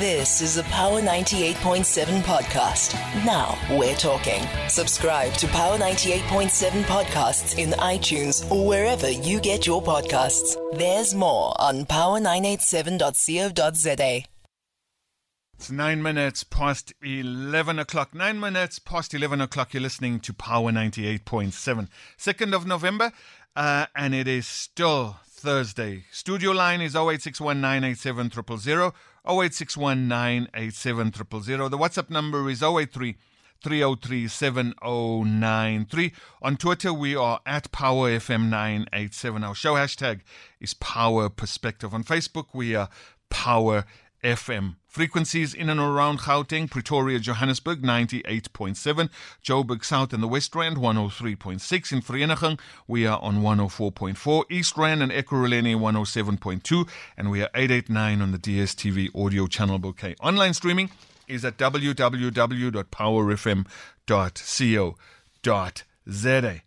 This is the Power 98.7 podcast. Now we're talking. Subscribe to Power 98.7 podcasts in iTunes or wherever you get your podcasts. There's more on power987.co.za. It's 9 minutes past 11 o'clock. You're listening to Power 98.7. 2nd of November, and it is still Thursday. Studio line is 0861987000, 0861987000. The WhatsApp number is 083-303-7093. On Twitter, we are at PowerFM987. Our show hashtag is Power Perspective. On Facebook, we are Power FM. Frequencies in and around Gauteng, Pretoria, Johannesburg, 98.7. Joburg South and the West Rand, 103.6. In Vereeniging, we are on 104.4. East Rand and Ekurhuleni, 107.2. And we are 889 on the DSTV audio channel bouquet. Online streaming is at www.powerfm.co.za.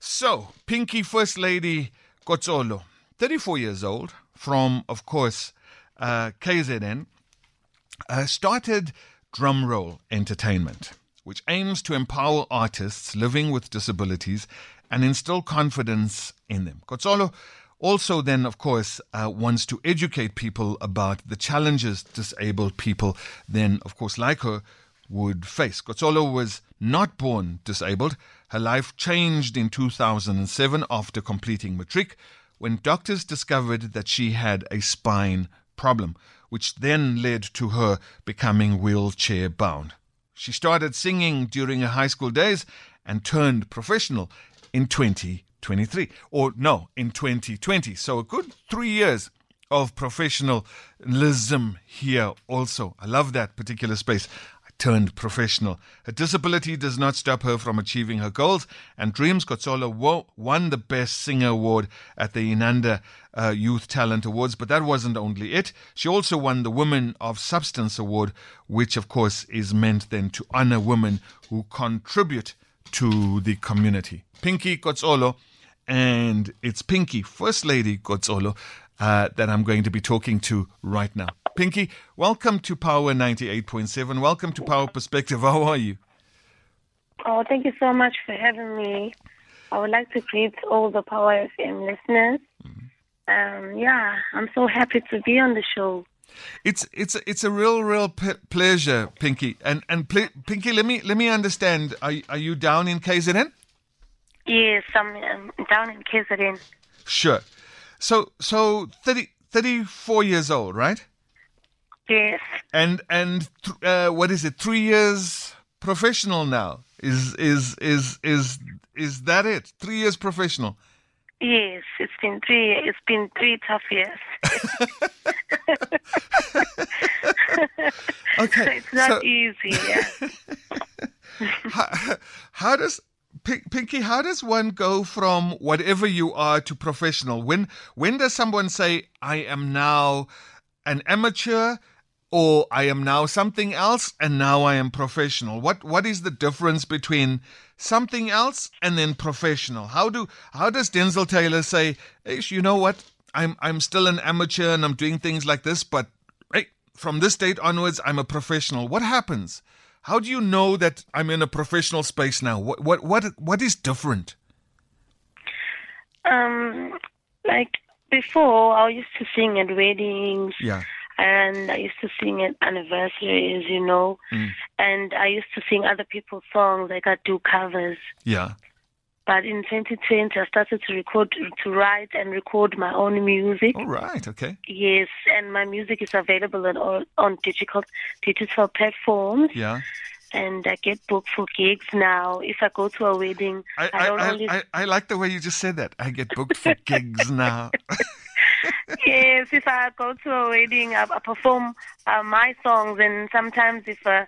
So, Pinky First Lady Khotsolo, 34 years old, from, of course, KZN, started Drumroll Entertainment, which aims to empower artists living with disabilities and instill confidence in them. Khotsolo also then, of course, wants to educate people about the challenges disabled people then, of course, like her, would face. Khotsolo was not born disabled. Her life changed in 2007 after completing matric, when doctors discovered that she had a spine problem, which then led to her becoming wheelchair bound. She started singing during her high school days and turned professional in 2020. So a good 3 years of professionalism here also. I love that particular space. I turned professional. Her disability does not stop her from achieving her goals and dreams. Khotsolo won the Best Singer Award at the Inanda Youth Talent Awards, but that wasn't only it. She also won the Women of Substance Award, which of course is meant then to honor women who contribute to the community. Pinky Khotsolo, and it's Pinky First Lady Khotsolo that I'm going to be talking to right now. Pinky, welcome to Power 98.7. Welcome to Power Perspective. How are you? Oh, thank you so much for having me. I would like to greet all the Power FM listeners. I'm so happy to be on the show. It's a real pleasure, Pinky. And Pinky, let me understand. Are you down in KZN? Yes, I'm down in KZN. Sure. So 34 years old, right? Yes. And what is it? 3 years professional now. Is that it? 3 years professional. Yes, it's been 3 years. It's been three tough years. Okay, so it's not easy. Yeah. How does one go from whatever you are to professional? When does someone say, "I am now an amateur," or "I am now something else," and now I am professional? What is the difference between something else and then professional? How does Denzil Taylor say, "Hey, you know what? I'm still an amateur and I'm doing things like this, but right from this date onwards, I'm a professional." What happens? How do you know that I'm in a professional space now? What is different? Like before, I used to sing at weddings. Yeah. And I used to sing at anniversaries, you know. Mm. And I used to sing other people's songs, like I do covers. Yeah. But in 2020, I started to write and record my own music. All right, okay. Yes, and my music is available on digital platforms. Yeah. And I get booked for gigs now. If I go to a wedding, I like the way you just said that. I get booked for gigs now. Yes, if I go to a wedding, I perform my songs, and sometimes if a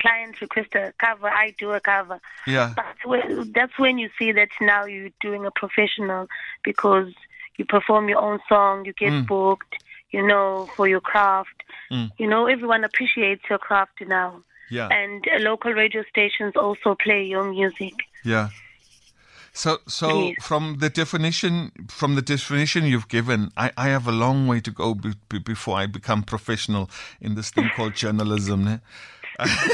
client requests a cover, I do a cover. Yeah. But that's when you see that now you're doing a professional, because you perform your own song, you get booked, you know, for your craft. Mm. You know, everyone appreciates your craft now. Yeah. And local radio stations also play your music. Yeah. So from the definition you've given, I have a long way to go before I become professional in this thing called journalism. I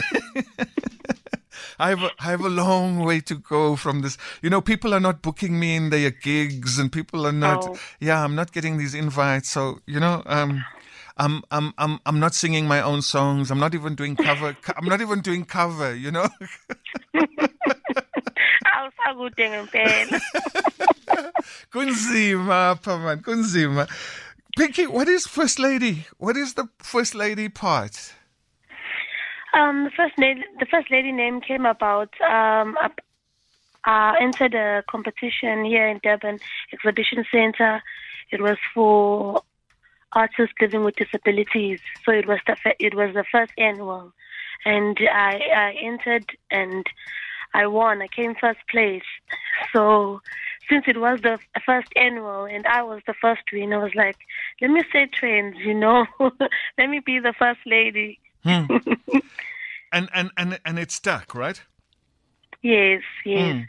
have a long way to go from this. You know, people are not booking me in their gigs, and people are not. Oh. Yeah, I'm not getting these invites. So you know, I'm not singing my own songs. I'm not even doing cover. I'm not even doing cover. You know. Kunzima, Paman, Kunzima. Pinky, what is First Lady? What is the First Lady part? The First Lady name came about entered a competition here in Durban Exhibition Centre. It was for artists living with disabilities, so it was the first annual, and I entered and I won. I came first place. So since it was the first annual and I was the first winner, I was like, let me set trends, you know. Let me be the First Lady. Hmm. and it stuck, right? Yes. Mm.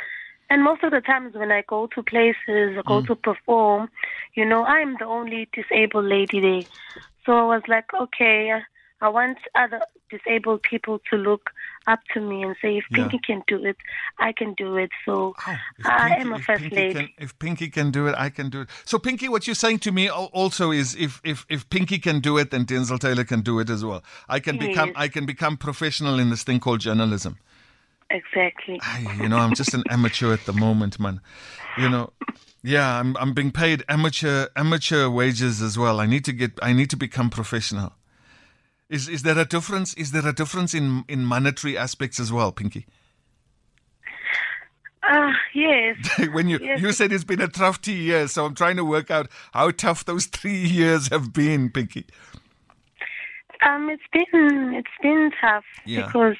And most of the times when I go to places or go to perform, you know, I'm the only disabled lady there. So I was like, okay, I want other disabled people to look up to me and say, if Pinky can do it, I can do it. So I am a first lady. If Pinky can do it, I can do it. So Pinky, what you're saying to me also is, if Pinky can do it, then Denzil Taylor can do it as well. I can become professional in this thing called journalism. Exactly. You know, I'm just an amateur at the moment, man. You know, yeah, I'm being paid amateur wages as well. I need to become professional. Is there a difference? Is there a difference in monetary aspects as well, Pinky? Yes. You said it's been a tough 3 years, so I'm trying to work out how tough those 3 years have been, Pinky. It's been tough because,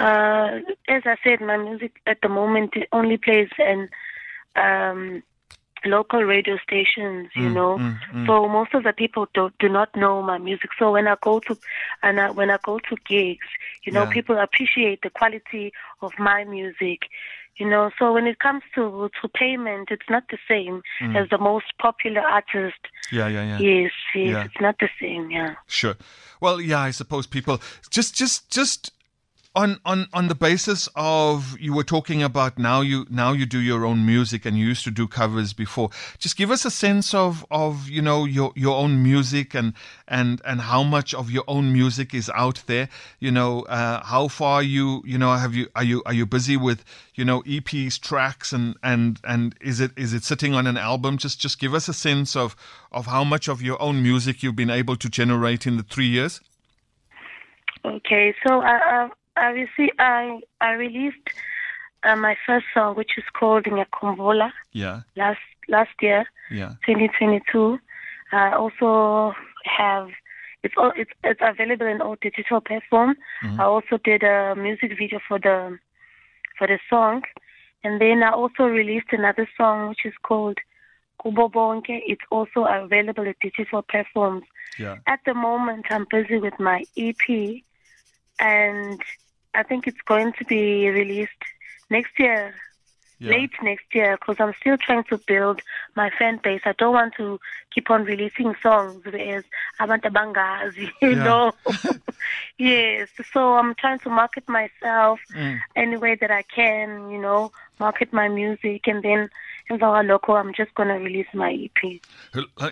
as I said, my music at the moment only plays in local radio stations, you know. So most of the people do not know my music. So when I go to gigs, you know, people appreciate the quality of my music, you know. So when it comes to payment, it's not the same as the most popular artist. Yeah. Yes, yeah. It's not the same. Yeah. Sure. Well, yeah, I suppose people just. On the basis of, you were talking about now you do your own music, and you used to do covers before. Just give us a sense of you know, your own music and how much of your own music is out there. You know, how far are you busy with, you know, EPs, tracks, and is it sitting on an album? Just give us a sense of how much of your own music you've been able to generate in the 3 years. Okay, so I released my first song, which is called Nia Kumbola. Yeah. Last year. Yeah. 2022. I also have it's available in all digital platforms. Mm-hmm. I also did a music video for the song, and then I also released another song which is called Kubo Bonke. It's also available at digital platforms. Yeah. At the moment, I'm busy with my EP. And I think it's going to be released next year, late next year, because I'm still trying to build my fan base. I don't want to keep on releasing songs because I want the bangas, you know. Yes, so I'm trying to market myself any way that I can, you know, market my music, and then in Zara Loco, I'm just going to release my EP.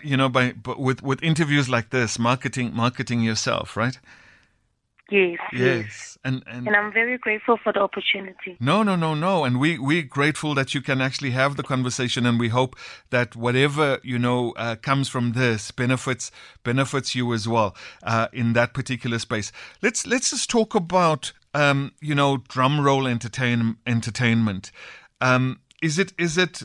You know, with interviews like this, marketing yourself, right? Yes. And I'm very grateful for the opportunity. No. And we're grateful that you can actually have the conversation, and we hope that whatever, you know, comes from this benefits you as well in that particular space. Let's just talk about, you know, Drumroll Entertainment. Is it?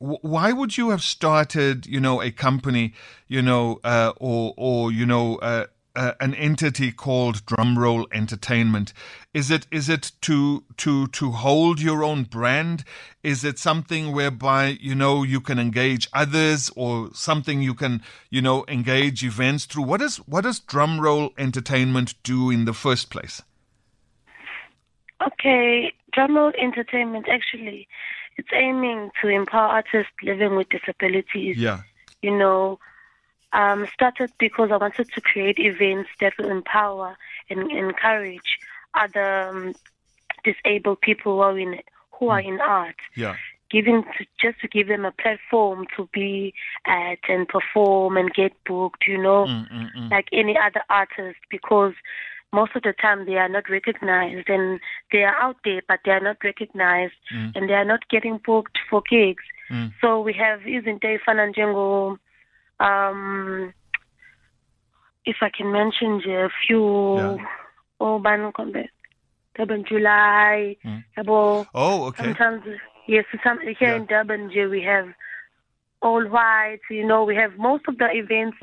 Why would you have started, you know, a company, you know, or you know. An entity called Drumroll Entertainment. Is it to hold your own brand? Is it something whereby, you know, you can engage others, or something you can, you know, engage events through? What does Drumroll Entertainment do in the first place? Okay, Drumroll Entertainment actually It's aiming to empower artists living with disabilities. Yeah. You know, started because I wanted to create events that will empower and encourage other disabled people who are in art. Yeah. Just to give them a platform to be at and perform and get booked, you know, like any other artist, because most of the time they are not recognized and they are out there, but they are not recognized and they are not getting booked for gigs. So we have Izinto Efana Njengo, if I can mention a few, Durban July, oh, okay. Sometimes, yes, here in Durban, we have all whites, you know, we have most of the events,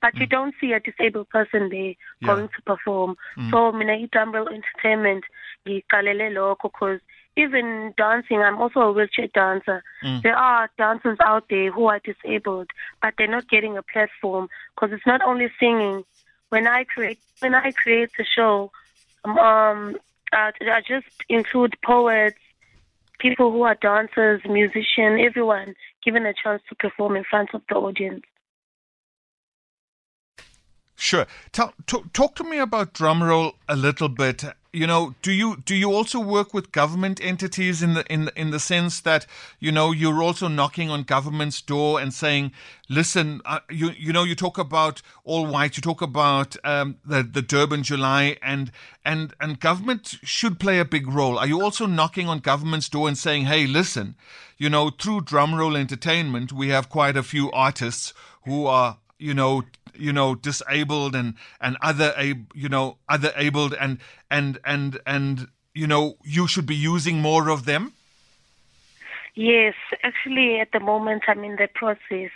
but you don't see a disabled person there going to perform. So, Drumroll Entertainment, because even dancing, I'm also a wheelchair dancer. There are dancers out there who are disabled, but they're not getting a platform because it's not only singing. When I create the show, I just include poets, people who are dancers, musicians, everyone given a chance to perform in front of the audience. Sure. Talk to me about Drumroll a little bit. You know, do you also work with government entities in the sense that, you know, you're also knocking on government's door and saying, listen, you talk about all white, you talk about the Durban July, and government should play a big role. Are you also knocking on government's door and saying, hey, listen, you know, through Drumroll Entertainment, we have quite a few artists who are, you know, disabled and other abled and you know, you should be using more of them? Yes, actually at the moment I'm in the process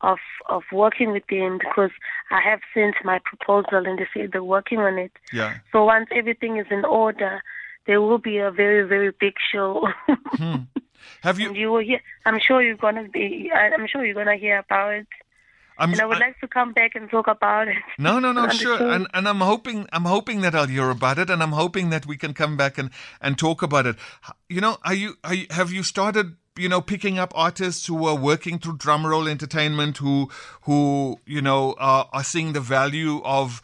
of working with them because I have sent my proposal and they say they're working on it. Yeah. So once everything is in order, there will be a very, very big show. Have you? You will hear, I'm sure you're gonna hear about it. I would like to come back and talk about it. No, sure. And I'm hoping that I'll hear about it, and I'm hoping that we can come back and talk about it. You know, have you started, you know, picking up artists who are working through Drumroll Entertainment who you know, are seeing the value of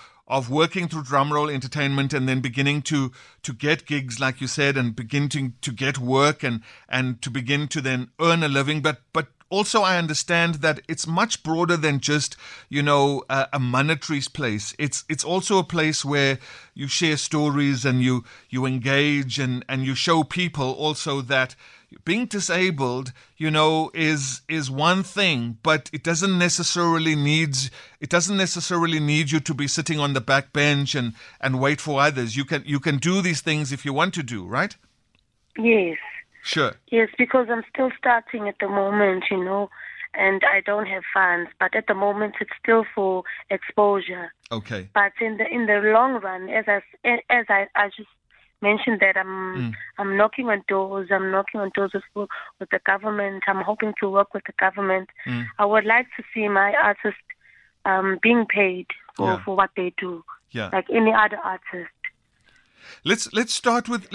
working through Drumroll Entertainment and then beginning to get gigs, like you said, and beginning to get work and to begin to then earn a living, but also, I understand that it's much broader than just, you know, a monetary place. It's also a place where you share stories and you engage and you show people also that being disabled, you know, is one thing, but it doesn't necessarily need you to be sitting on the back bench and wait for others. You can do these things if you want to do, right? Yes. Sure. Yes, because I'm still starting at the moment, you know, and I don't have funds. But at the moment, it's still for exposure. Okay. But in the long run, as I just mentioned that I'm knocking on doors. I'm knocking on doors with the government. I'm hoping to work with the government. I would like to see my artists being paid for what they do, like any other artist. Let's start with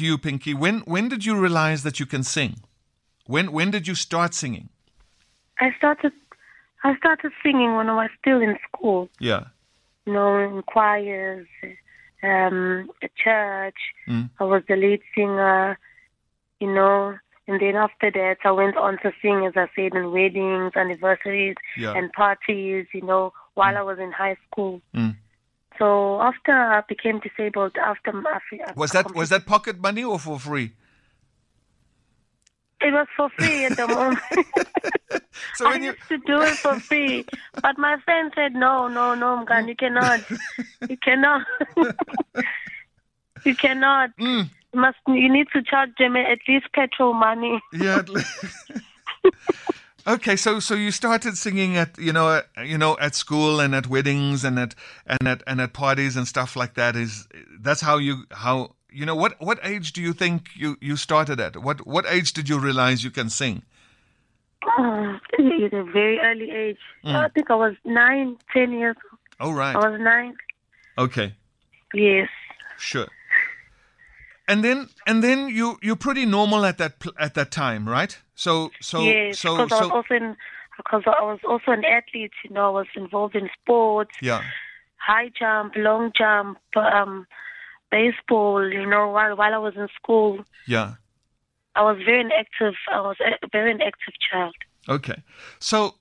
you, Pinky. When did you realize that you can sing? When did you start singing? I started singing when I was still in school. Yeah. You know, in choirs, at church. I was the lead singer. You know, and then after that, I went on to sing, as I said, in weddings, anniversaries, and parties. You know, while I was in high school. So after I became disabled, was that pocket money or for free? It was for free at the moment. So I used to do it for free, but my friend said, "No, Mgan, you cannot, you cannot. You need to charge them at least petrol money." Yeah. At least. Okay, so you started singing at at school and at weddings and at parties and stuff like that. That's how you know what age do you think you started at? What age did you realize you can sing? At a very early age. I think I was 9, 10 years old. Oh right, I was 9. Okay. Yes. Sure. And then you're pretty normal at that time, right? Because I was also an athlete. I was involved in sports. Yeah. High jump, long jump, baseball. While I was in school. Yeah. I was a very inactive child. Okay, so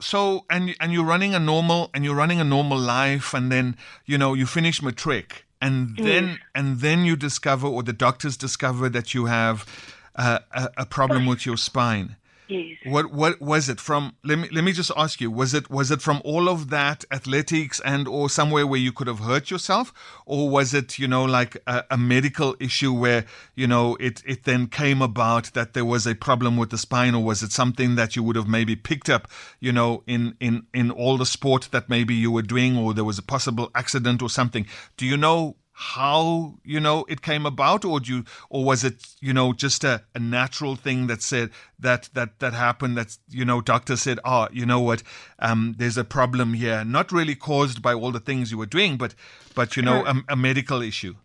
and you're running a normal life, and then you finish matric, and then you discover, or the doctors discover, that you have a problem with your spine. Yes. What was it from? Let me just ask you: was it from all of that athletics and or somewhere where you could have hurt yourself, or was it like a medical issue where it then came about that there was a problem with the spine, or was it something that you would have maybe picked up in all the sport that maybe you were doing, or there was a possible accident or something? Do you know how it came about, or was it just a natural thing that said that happened, that doctor said, there's a problem here, not really caused by all the things you were doing, but a medical issue?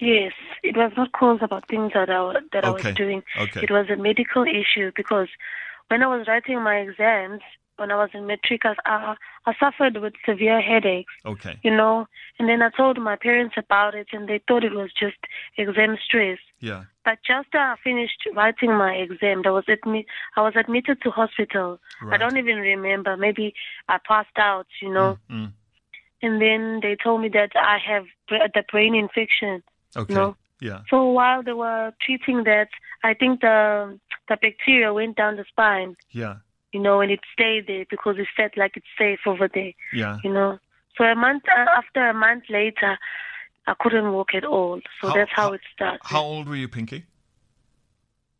Yes, it was not caused about things that I was doing. Okay. It was a medical issue, because when I was writing my exams, when I was in matric, I suffered with severe headaches. Okay. And then I told my parents about it, and they thought it was just exam stress. Yeah. But just after I finished writing my exam, I was admitted to hospital. Right. I don't even remember. Maybe I passed out, Mm. And then they told me that I have the brain infection. Okay. Yeah. So while they were treating that, I think the bacteria went down the spine. Yeah. And it stayed there because it felt like it's safe over there. Yeah. So a month later, I couldn't walk at all. So that's how it started. How old were you, Pinky?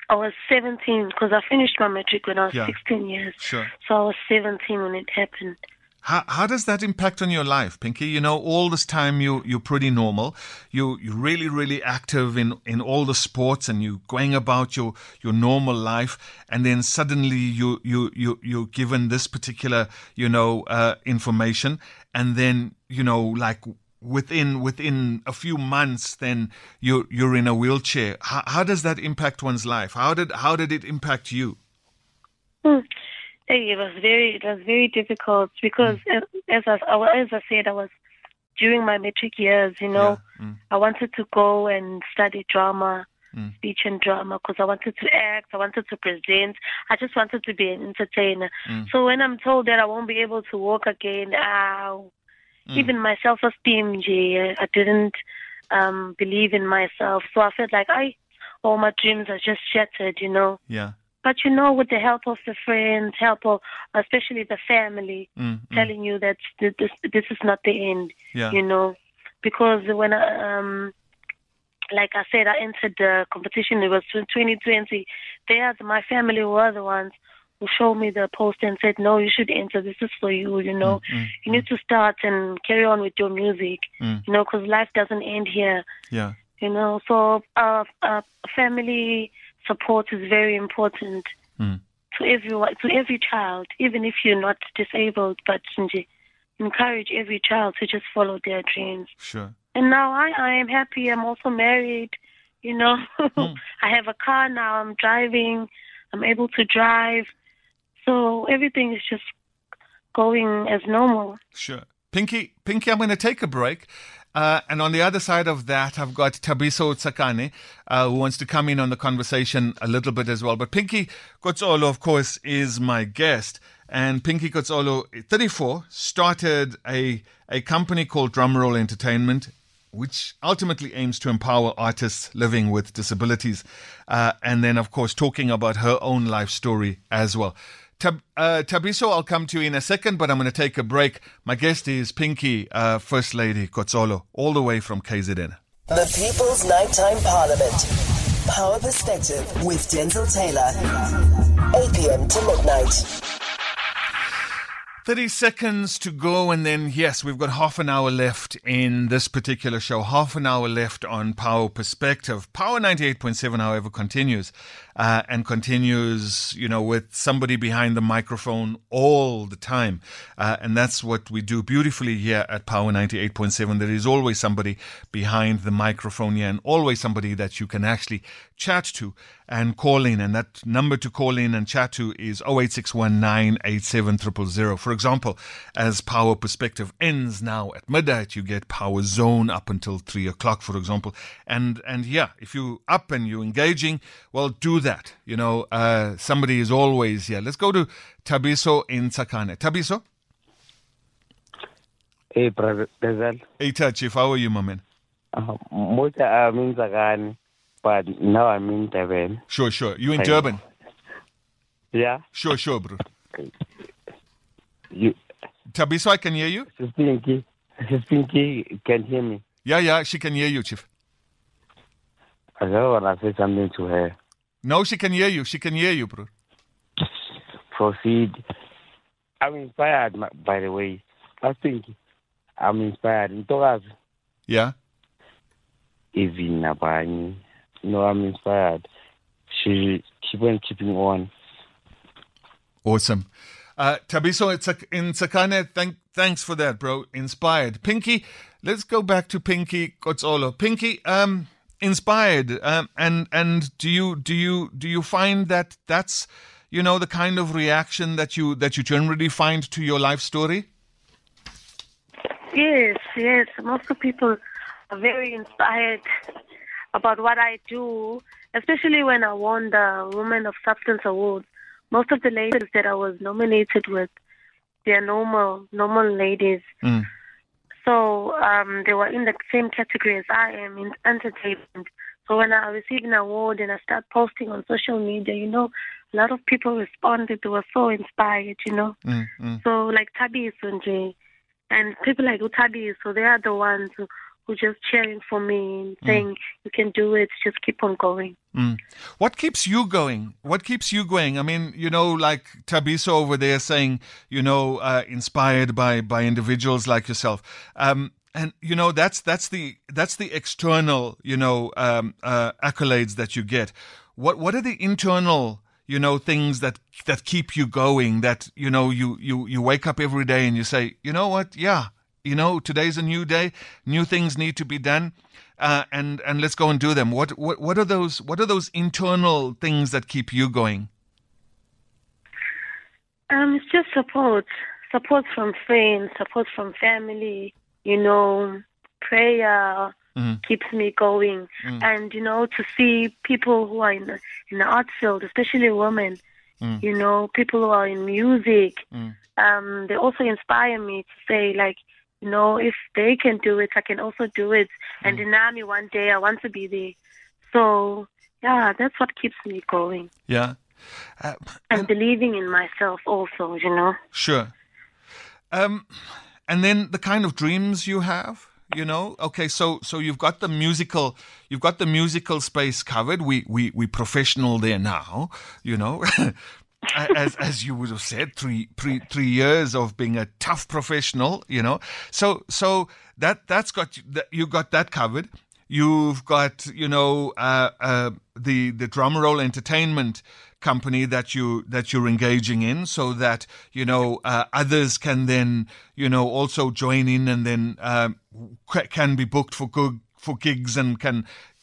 I was 17, because I finished my matric when I was 16 years. Sure. So I was 17 when it happened. How does that impact on your life, Pinky? All this time you're pretty normal. You're really, really active in all the sports, and you're going about your normal life, and then suddenly you're given this particular information, and then like within a few months, then you're in a wheelchair. How does that impact one's life? How did it impact you? It was very difficult, because as I said, I was during my matric years. I wanted to go and study drama, speech and drama, because I wanted to act, I wanted to present, I just wanted to be an entertainer. So when I'm told that I won't be able to walk again, even my self-esteem, I didn't believe in myself. So I felt like all my dreams are just shattered. Yeah. But with the help of the friends, especially the family, telling you that this is not the end, Because when I, like I said, I entered the competition, it was 2020. My family were the ones who showed me the poster and said, no, you should enter, this is for you, You need to start and carry on with your music, because life doesn't end here. Yeah. So our family support is very important to everyone, to every child, even if you're not disabled. But encourage every child to just follow their dreams. Sure. And now I am happy. I'm also married. I have a car now. I'm driving. I'm able to drive. So everything is just going as normal. Sure. Pinky, I'm going to take a break. And on the other side of that, I've got Tabiso Tsakane, who wants to come in on the conversation a little bit as well. But Pinky Khotsolo, of course, is my guest. And Pinky Khotsolo, 34, started a company called Drumroll Entertainment, which ultimately aims to empower artists living with disabilities. And then, of course, talking about her own life story as well. Tabiso, I'll come to you in a second, but I'm going to take a break. My guest is Pinky, First Lady Khotsolo, all the way from KZN. The People's Nighttime Parliament. Power Perspective with Denzil Taylor. 8 p.m. to midnight. 30 seconds to go, and then, yes, we've got half an hour left in this particular show. Half an hour left on Power Perspective. Power 98.7, however, continues. and continues, you know, with somebody behind the microphone all the time. And that's what we do beautifully here at Power 98.7. There is always somebody behind the microphone here and always somebody that you can actually chat to and call in. And that number to call in and chat to is 0861987000. For example, as Power Perspective ends now at midnight, you get Power Zone up until 3 o'clock, for example. And yeah, if you're up and you're engaging, well, do that. You know, somebody is always here. Let's go to Tabiso in Sakane. Tabiso? Hey, brother. Hey, Tachif. How are you, my man? I'm in Sakane, but now I'm in Durban. Sure. You in Durban? Yeah. Sure, bro. You... Tabiso, I can hear you. She's Pinky can hear me. Yeah, she can hear you, Chief. I don't want to say something to her. No, she can hear you. She can hear you, bro. Proceed. I'm inspired, by the way. That's Pinky. I'm inspired. Yeah? Even Nabani. No, I'm inspired. She went keeping on. Awesome. Tabiso in Sakane, thanks for that, bro. Inspired. Pinky, let's go back to Pinky Khotsolo. Pinky, inspired. And do you find that that's, you know, the kind of reaction that you generally find to your life story? Yes. Most of people are very inspired about what I do, especially when I won the Women of Substance Award. Most of the ladies that I was nominated with, they're normal ladies. Mm. So they were in the same category as I am, in entertainment. So when I received an award and I start posting on social media, you know, a lot of people responded. They were so inspired, you know. Mm, mm. So like Tabi Isunje and people like Utabi, so they are the ones who just cheering for me and saying, you can do it, just keep on going. Mm. What keeps you going? I mean, you know, like Tabiso over there saying, you know, inspired by individuals like yourself. And, you know, that's the external, you know, accolades that you get. What are the internal, you know, things that keep you going, that, you know, you wake up every day and you say, you know what? Yeah. You know, today's a new day. New things need to be done, and let's go and do them. What are those? What are those internal things that keep you going? It's just support from friends, support from family. You know, prayer keeps me going, and you know, to see people who are in the art field, especially women. You know, people who are in music. They also inspire me to say, like, you know, if they can do it, I can also do it. And in Nami, one day I want to be there. So, yeah, that's what keeps me going. Yeah. And believing in myself also, you know. Sure. And then the kind of dreams you have, you know. Okay, so you've got the musical space covered. We professional there now, you know. As you would have said, three years of being a tough professional, you know. So you got that covered. You've got, you know, the Drumroll Entertainment company that you're engaging in, so that, you know, others can then, you know, also join in and then can be booked for gigs and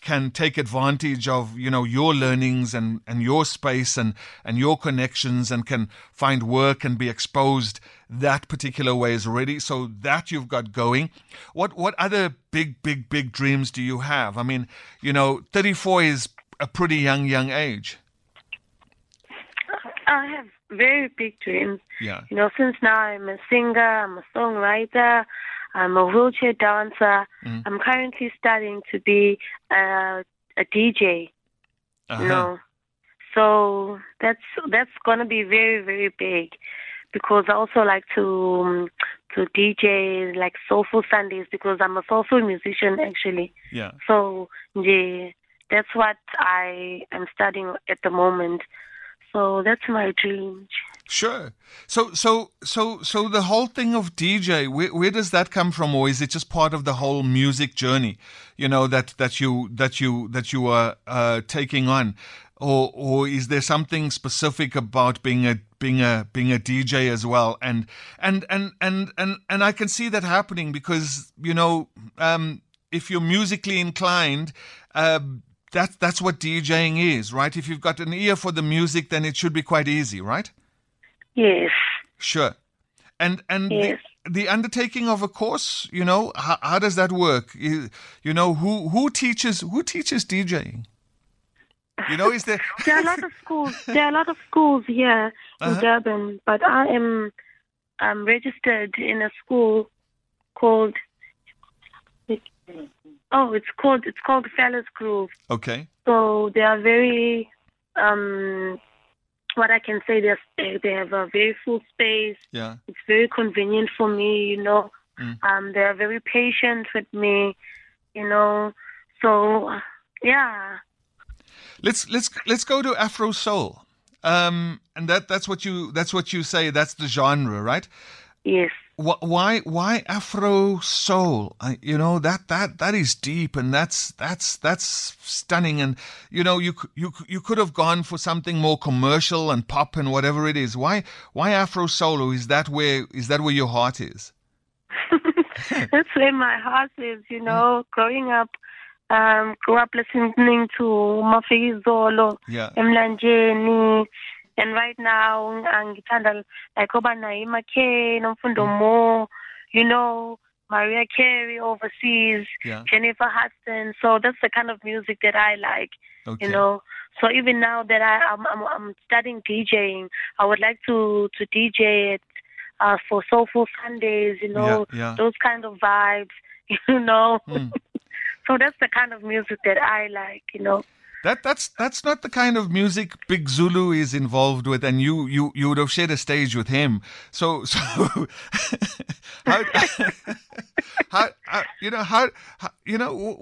can take advantage of, you know, your learnings and your space and your connections, and can find work and be exposed that particular way is already. So that you've got going. What other big dreams do you have? I mean, you know, 34 is a pretty young age. I have very big dreams. Yeah. You know, since now I'm a singer, I'm a songwriter, I'm a wheelchair dancer. I'm currently studying to be a DJ. Uh-huh. You know, so that's gonna be very, very big, because I also like to DJ like soulful Sundays, because I'm a soulful musician actually. Yeah. So yeah, that's what I am studying at the moment. So that's my dream. Sure. So the whole thing of DJ, where does that come from, or is it just part of the whole music journey? You know, that you are taking on. or is there something specific about being a DJ as well? And I can see that happening because, you know, if you're musically inclined, that's what DJing is, right? If you've got an ear for the music, then it should be quite easy, right? Yes. Sure. And yes. The undertaking of a course, you know, how does that work? You know, who teaches DJing? You know, is there there are a lot of schools. There are a lot of schools here in Durban, but I am registered in a school called it's called Fellas Groove. Okay. So they are very what I can say, they have a very full space. Yeah. It's very convenient for me, you know. Mm. They are very patient with me, you know. So yeah. Let's go to Afro Soul. And that's what you say, that's the genre, right? Yes. Why Afro Soul? You know, that is deep, and that's stunning. And you know, you could have gone for something more commercial and pop and whatever it is. Why Afro Soul? Is that where your heart is? That's where my heart is. You know, growing up, grew up listening to Mafe Zolo, Mlanjeni. And right now, ngithanda like oba naye Mackay, Nompundo Mo, you know, Mariah Carey overseas, Jennifer Hudson. So that's the kind of music that I like, okay. You know. So even now that I'm studying DJing, I would like to DJ it for Soulful Sundays, you know, those kind of vibes, you know. Mm. So that's the kind of music that I like, you know. That's not the kind of music Big Zulu is involved with, and you would have shared a stage with him. So what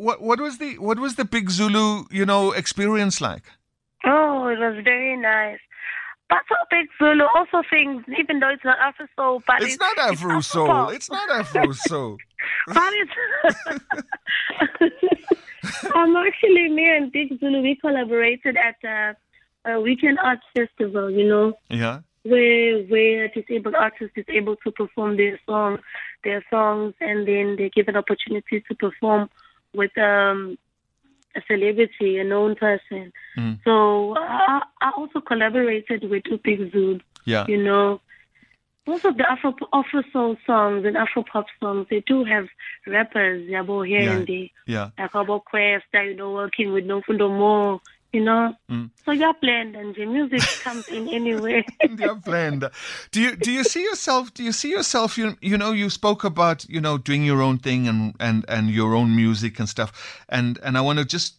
was the Big Zulu, you know, experience like? Oh, it was very nice. But so Big Zulu also sings, even though it's not Afro Soul, but it's not Afro Soul. It's not Afro Soul. But it's. Actually, me and Big Zulu, we collaborated at a weekend arts festival, you know, where disabled artists is able to perform their songs, and then they give an opportunity to perform with a celebrity, a known person. Mm. So I also collaborated with Upik Zulu, you know. Most of the Afro soul songs and Afro pop songs, they do have rappers, and there. Yeah. Like about Quest, you know, working with Nompundo Mo, you know. Mm. So you're blend, and the music comes in anyway. You're blend. Do you see yourself? You know, you spoke about, you know, doing your own thing and your own music and stuff. And I want to just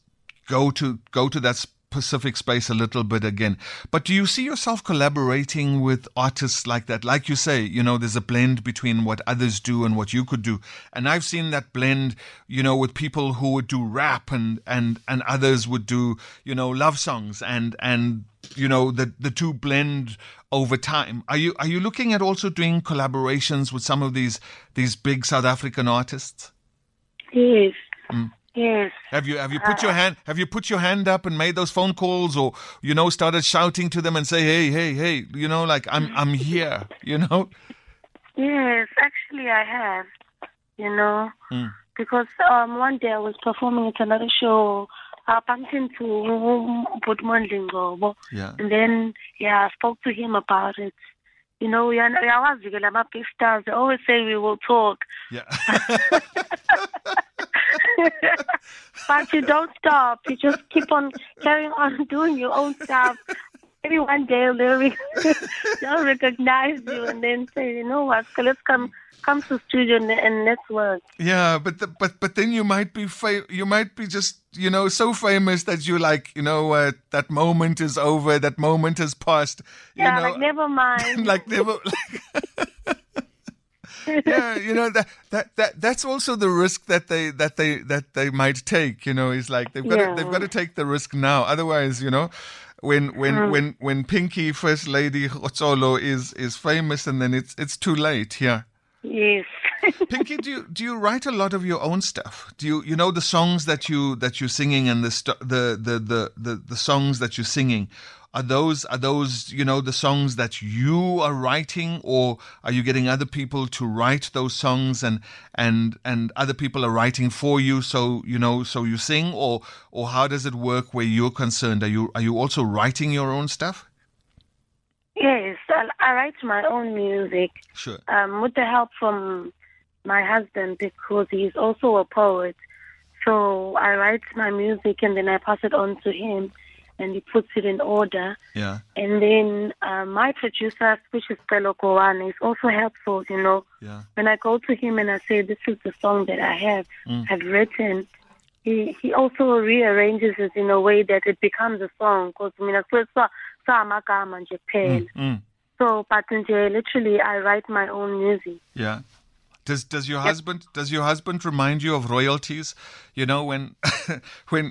go to that Pacific space a little bit again, but do you see yourself collaborating with artists like that? Like you say, you know, there's a blend between what others do and what you could do, and I've seen that blend, you know, with people who would do rap and others would do, you know, love songs, and you know, the two blend over time. Are you looking at also doing collaborations with some of these big South African artists? Yes. Mm. Yes. Have you put your hand up and made those phone calls, or, you know, started shouting to them and say, hey, you know, like I'm here, you know? Yes, actually I have, you know, because one day I was performing at another show, I bumped into Mondli Ngobo, and then I spoke to him about it. You know, we are big stars. They always say we will talk. Yeah. But you don't stop. You just keep on carrying on doing your own stuff. Maybe one day they'll recognize you and then say, you know what, so let's come to the studio and let's work. Yeah, but then you might be just, you know, so famous that you like, you know, that moment is over, that moment has passed. You know, like never mind. Like, yeah, you know, that's also the risk that they might take. You know, is like they've got to take the risk now. Otherwise, you know, when Pinky First Lady Khotsolo is famous, and then it's too late. Yeah. Yes. Pinky, do you write a lot of your own stuff? Do you know the songs that you're singing and the songs that you're singing? Are those the songs that you are writing, or are you getting other people to write those songs and other people are writing for you, so you sing, or how does it work where you're concerned? Are you also writing your own stuff? Yes, I write my own music. Sure. With the help from my husband, because he's also a poet. So I write my music and then I pass it on to him, and he puts it in order. Yeah. And then my producer, which is Pelo Ko Wone, is also helpful, Yeah. When I go to him and I say, this is the song that I have written, he also rearranges it in a way that it becomes a song. Because, so, but literally, I write my own music. Yeah. Does your husband remind you of royalties? When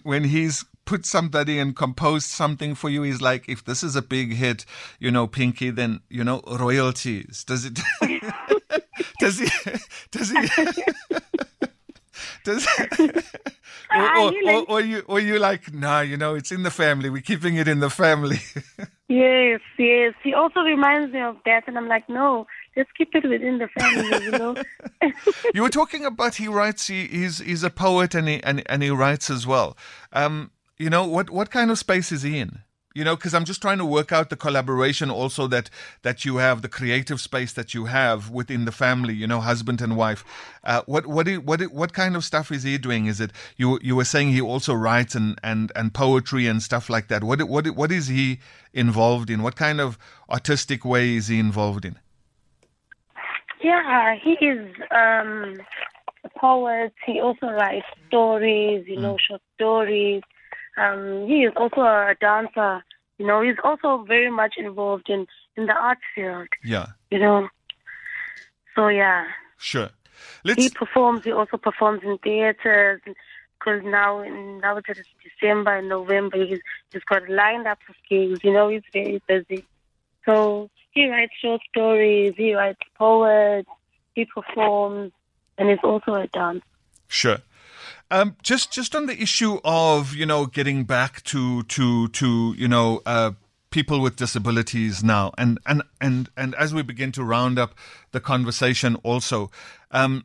when he's put somebody and composed something for you, he's like, if this is a big hit, Pinky, then royalties. Does it? Does he? Or you like, nah, it's in the family. We're keeping it in the family. Yes. He also reminds me of that, and I'm like, no, let's keep it within the family. You were talking about he writes. He's a poet, and he writes as well. What kind of space is he in? Because I'm just trying to work out the collaboration also that you have, the creative space that you have within the family, husband and wife. What kind of stuff is he doing? Is it you were saying he also writes and poetry and stuff like that? What is he involved in? What kind of artistic way is he involved in? Yeah, he is a poet. He also writes stories, short stories. He is also a dancer. He's also very much involved in the art field. Yeah. So, yeah. Sure. He also performs in theaters, because now it's December and November. He's got lined up for gigs. He's very busy. So he writes short stories, he writes poets, he performs, and he's also a dancer. Sure. Just on the issue of getting back to people with disabilities now, and as we begin to round up the conversation, also, I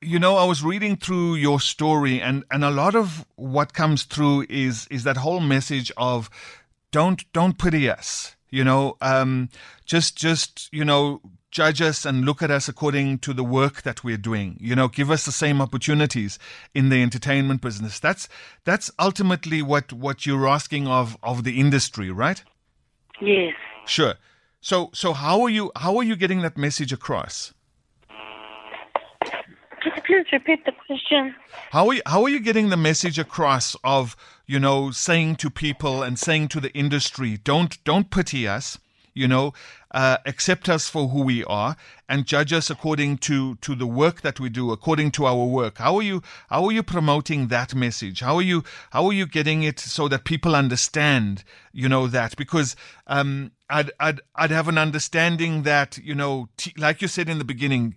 was reading through your story, and a lot of what comes through is that whole message of don't pity us, just. Judge us and look at us according to the work that we're doing. Give us the same opportunities in the entertainment business. That's ultimately what you're asking of the industry, right? Yes. Sure. So how are you getting that message across? Could you please repeat the question? How are you getting the message across of saying to people and saying to the industry, don't pity us. Accept us for who we are and judge us according to the work that we do, according to our work. How are you promoting that message? How are you getting it so that people understand, that? Because I'd have an understanding that, like you said in the beginning,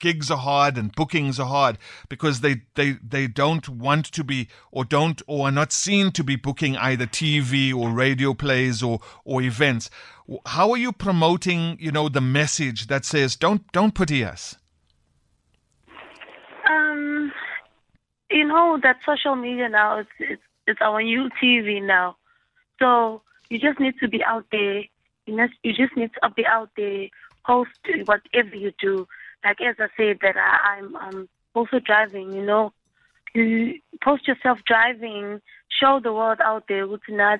gigs are hard and bookings are hard because they don't want to be or are not seen to be booking either TV or radio plays or events. How are you promoting, the message that says don't pity us? That social media now it's our new TV now. So you just need to be out there. You just need to be out there, post whatever you do. Like as I said, that I'm also driving. Post yourself driving. Show the world out there. We can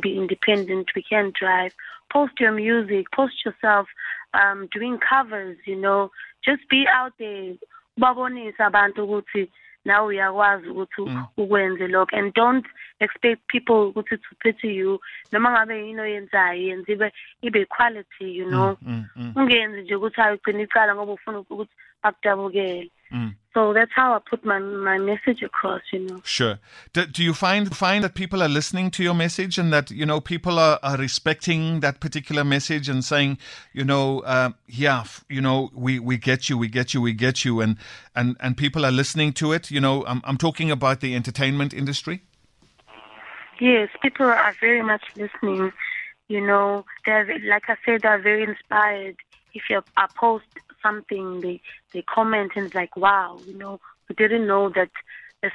be independent. We can drive. Post your music. Post yourself doing covers. Just be out there. Now we are and don't expect people to pity you. Quality. So that's how I put my message across, you know. Sure. Do you find that people are listening to your message and that, you know, people are respecting that particular message and saying, you know, we get you, and people are listening to it? You know, I'm talking about the entertainment industry. Yes, people are very much listening. You know, they're, like I said, they're very inspired. If I post something, they comment and it's like, wow, you know, we didn't know that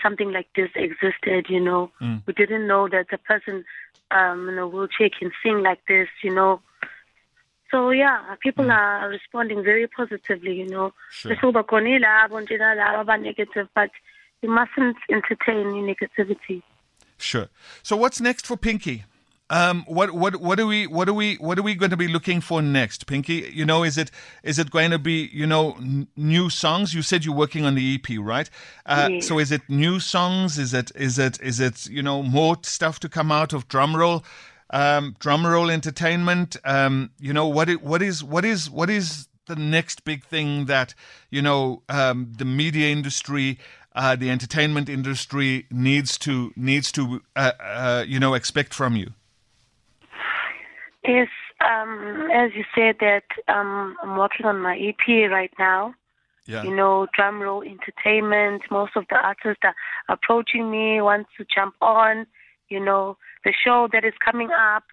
something like this existed, you know. We didn't know that the person in a wheelchair can sing like this, you know. So, yeah, people are responding very positively, you know. Sure. But you mustn't entertain negativity. Sure. So what's next for Pinky? What are we going to be looking for next, Pinky? You know, is it going to be, you know, new songs? You said you're working on the EP, right? Yes. So is it new songs? Is it you know, more stuff to come out of Drumroll, Drumroll Entertainment? You know, what is the next big thing that, you know, the media industry, the entertainment industry needs to you know, expect from you? Yes, as you said that I'm working on my EP right now. Yeah. You know, Drumroll Entertainment, most of the artists are approaching me, want to jump on. You know, the show that is coming up,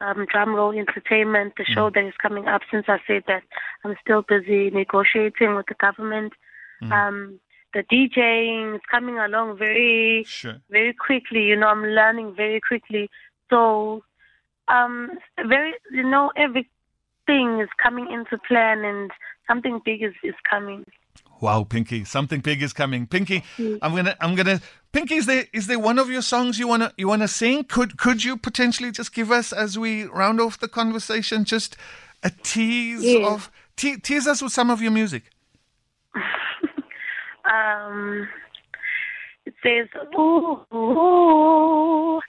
Drumroll Entertainment, the show that is coming up, since I said that I'm still busy negotiating with the government. The DJing is coming along very quickly. You know, I'm learning very quickly. So... you know, everything is coming into plan and something big is coming. Wow, Pinky, something big is coming. Pinky, I'm gonna. Pinky, is there one of your songs you wanna sing? Could you potentially just give us, as we round off the conversation, just a tease of tease us with some of your music? It says, ooh, ooh.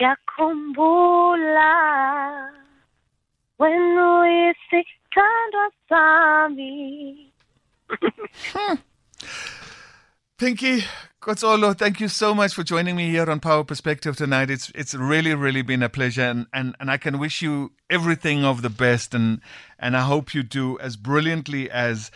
Nia Kumbola, wena uyisithandwa sami. Pinky Khotsolo, thank you so much for joining me here on Power Perspective tonight. It's really, really been a pleasure, and I can wish you everything of the best, and I hope you do as brilliantly as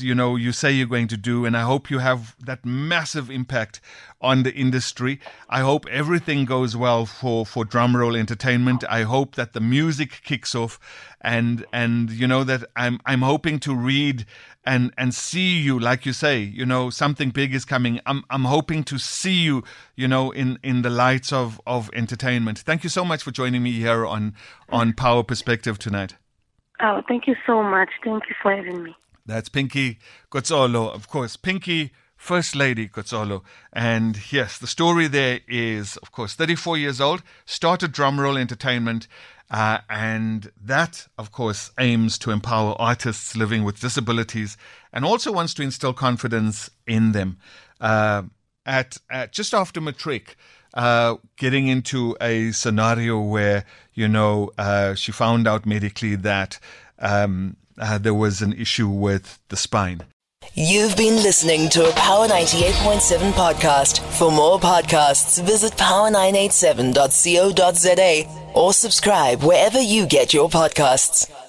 you know you say you're going to do, and I hope you have that massive impact on the industry. I hope everything goes well for Drumroll Entertainment. I hope that the music kicks off, and you know that I'm hoping to read and see you, like you say, you know, something big is coming. I'm hoping to see you, you know, in the lights of entertainment. Thank you so much for joining me here on Power Perspective tonight. Oh, thank you so much. Thank you for having me. That's Pinky Khotsolo, of course. Pinky First Lady Khotsolo. And yes, the story there is, of course, 34 years old, started Drumroll Entertainment, and that, of course, aims to empower artists living with disabilities and also wants to instill confidence in them. At just after matric, getting into a scenario where, you know, she found out medically that there was an issue with the spine. You've been listening to a Power 98.7 podcast. For more podcasts, visit power987.co.za or subscribe wherever you get your podcasts.